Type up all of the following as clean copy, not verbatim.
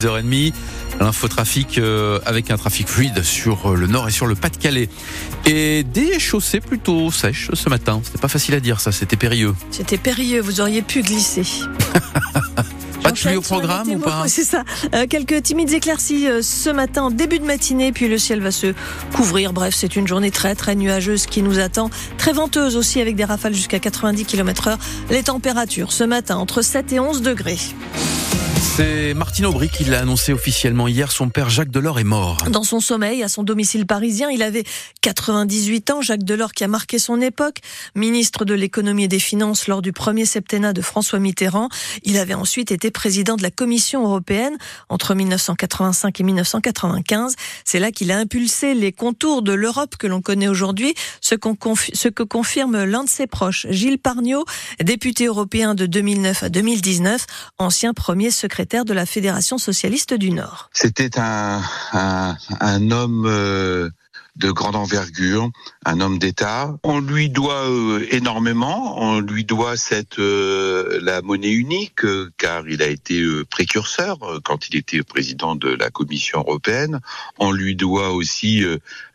10h30, l'infotrafic avec un trafic fluide sur le nord et sur le Pas-de-Calais. Et des chaussées plutôt sèches ce matin. C'était pas facile à dire ça, c'était périlleux. C'était périlleux, vous auriez pu glisser. Pas de pluie au programme ou pas ? C'est ça. Quelques timides éclaircies ce matin, en début de matinée, puis le ciel va se couvrir. Bref, c'est une journée très, très nuageuse qui nous attend. Très venteuse aussi, avec des rafales jusqu'à 90 km/h. Les températures ce matin, entre 7 et 11 degrés. C'est Martine Aubry qui l'a annoncé officiellement hier. Son père Jacques Delors est mort. Dans son sommeil, à son domicile parisien, il avait 98 ans. Jacques Delors qui a marqué son époque, ministre de l'économie et des finances lors du premier septennat de François Mitterrand. Il avait ensuite été président de la Commission européenne entre 1985 et 1995. C'est là qu'il a impulsé les contours de l'Europe que l'on connaît aujourd'hui, ce que confirme l'un de ses proches, Gilles Pargneaux, député européen de 2009 à 2019, ancien premier secrétaire de la Fédération socialiste du Nord. C'était un homme de grande envergure, un homme d'État. On lui doit énormément, on lui doit la monnaie unique, car il a été précurseur quand il était président de la Commission européenne. On lui doit aussi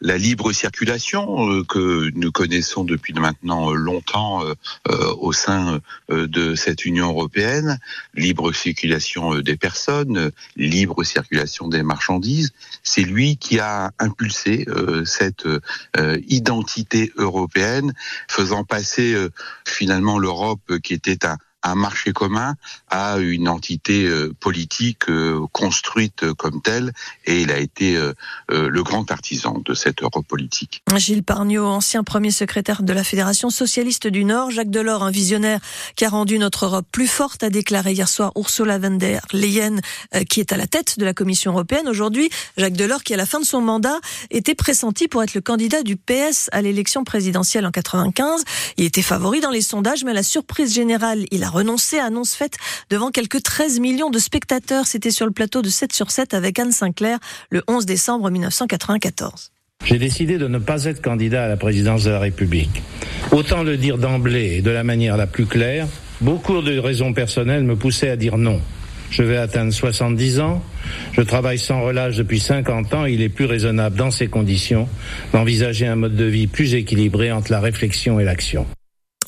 la libre circulation que nous connaissons depuis maintenant longtemps au sein de cette Union européenne. Libre circulation des personnes, libre circulation des marchandises. C'est lui qui a impulsé cette identité européenne, faisant passer finalement l'Europe qui était un marché commun à une entité politique construite comme telle, et il a été le grand artisan de cette Europe politique. Gilles Pargneaux, ancien premier secrétaire de la Fédération socialiste du Nord. Jacques Delors, un visionnaire qui a rendu notre Europe plus forte, a déclaré hier soir Ursula von der Leyen, qui est à la tête de la Commission européenne aujourd'hui. Jacques Delors, qui à la fin de son mandat était pressenti pour être le candidat du PS à l'élection présidentielle en 1995. Il était favori dans les sondages, mais à la surprise générale, il a renoncé, à annonce faite devant quelques 13 millions de spectateurs. C'était sur le plateau de 7/7 avec Anne Sinclair le 11 décembre 1994. J'ai décidé de ne pas être candidat à la présidence de la République. Autant le dire d'emblée et de la manière la plus claire, beaucoup de raisons personnelles me poussaient à dire non. Je vais atteindre 70 ans, je travaille sans relâche depuis 50 ans, il est plus raisonnable dans ces conditions d'envisager un mode de vie plus équilibré entre la réflexion et l'action.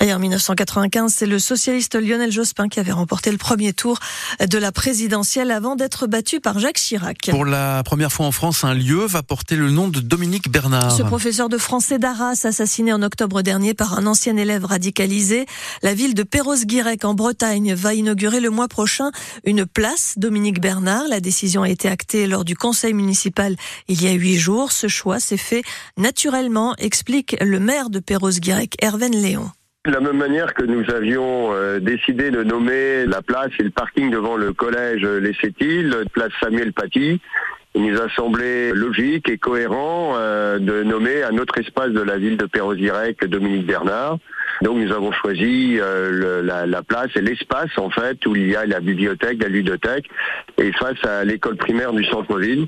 Et en 1995, c'est le socialiste Lionel Jospin qui avait remporté le premier tour de la présidentielle avant d'être battu par Jacques Chirac. Pour la première fois en France, un lieu va porter le nom de Dominique Bernard. Ce professeur de français d'Arras, assassiné en octobre dernier par un ancien élève radicalisé, la ville de Perros-Guirec en Bretagne va inaugurer le mois prochain une place Dominique Bernard. La décision a été actée lors du conseil municipal il y a 8 jours. Ce choix s'est fait naturellement, explique le maire de Perros-Guirec, Hervé Léon. De la même manière que nous avions décidé de nommer la place et le parking devant le collège Les Sétiles, place Samuel Paty, il nous a semblé logique et cohérent de nommer un autre espace de la ville de Perros-Guirec Dominique Bernard. Donc nous avons choisi la place et l'espace en fait où il y a la bibliothèque, la ludothèque et face à l'école primaire du centre-ville,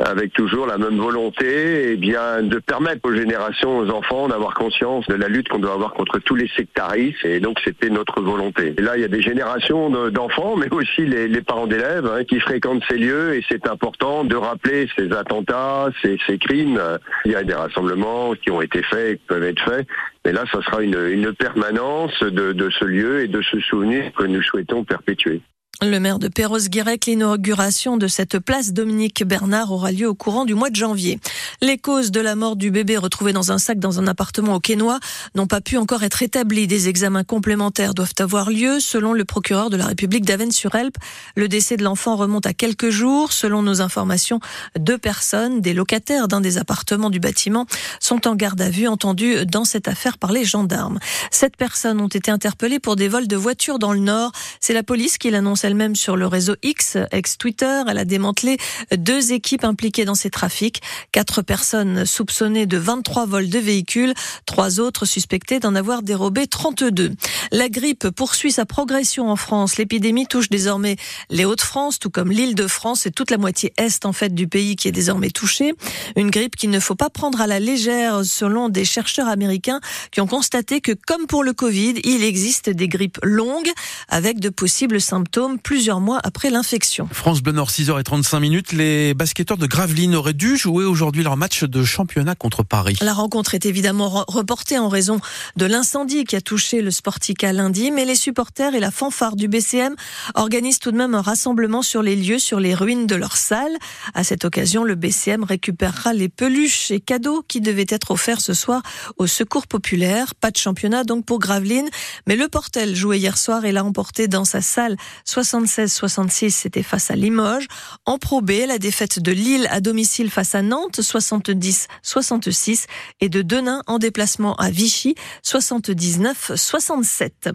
avec toujours la même volonté eh bien, de permettre aux générations, aux enfants d'avoir conscience de la lutte qu'on doit avoir contre tous les sectarismes, et donc c'était notre volonté. Et là, il y a des générations d'enfants, mais aussi les parents d'élèves qui fréquentent ces lieux, et c'est important de rappeler ces attentats, ces crimes. Il y a des rassemblements qui ont été faits et qui peuvent être faits, mais là, ça sera une permanence de ce lieu et de ce souvenir que nous souhaitons perpétuer. Le maire de Perros-Guirec, l'inauguration de cette place Dominique Bernard aura lieu au courant du mois de janvier. Les causes de la mort du bébé retrouvé dans un sac dans un appartement au Quénois n'ont pas pu encore être établies. Des examens complémentaires doivent avoir lieu, selon le procureur de la République d'Avesnes-sur-Helpe. Le décès de l'enfant remonte à quelques jours. Selon nos informations, 2 personnes, des locataires d'un des appartements du bâtiment, sont en garde à vue, entendues dans cette affaire par les gendarmes. 7 personnes ont été interpellées pour des vols de voitures dans le Nord. C'est la police qui l'annonce elle-même sur le réseau X, ex-Twitter. Elle a démantelé 2 équipes impliquées dans ces trafics. 4 personnes soupçonnées de 23 vols de véhicules, 3 autres suspectées d'en avoir dérobé 32. La grippe poursuit sa progression en France. L'épidémie touche désormais les Hauts-de-France, tout comme l'Île-de-France et toute la moitié est en fait du pays qui est désormais touchée. Une grippe qu'il ne faut pas prendre à la légère, selon des chercheurs américains qui ont constaté que, comme pour le Covid, il existe des grippes longues avec de possibles symptômes septembre, plusieurs mois après l'infection. France Bleu Nord, 6h35, les basketteurs de Gravelines auraient dû jouer aujourd'hui leur match de championnat contre Paris. La rencontre est évidemment reportée en raison de l'incendie qui a touché le Sportica lundi, mais les supporters et la fanfare du BCM organisent tout de même un rassemblement sur les lieux, sur les ruines de leur salle. À cette occasion, le BCM récupérera les peluches et cadeaux qui devaient être offerts ce soir au Secours populaire. Pas de championnat donc pour Gravelines, mais le Portel jouait hier soir et l'a emporté dans sa salle 76-66, c'était face à Limoges. En Pro B, la défaite de Lille à domicile face à Nantes 70-66 et de Denain en déplacement à Vichy 79-67.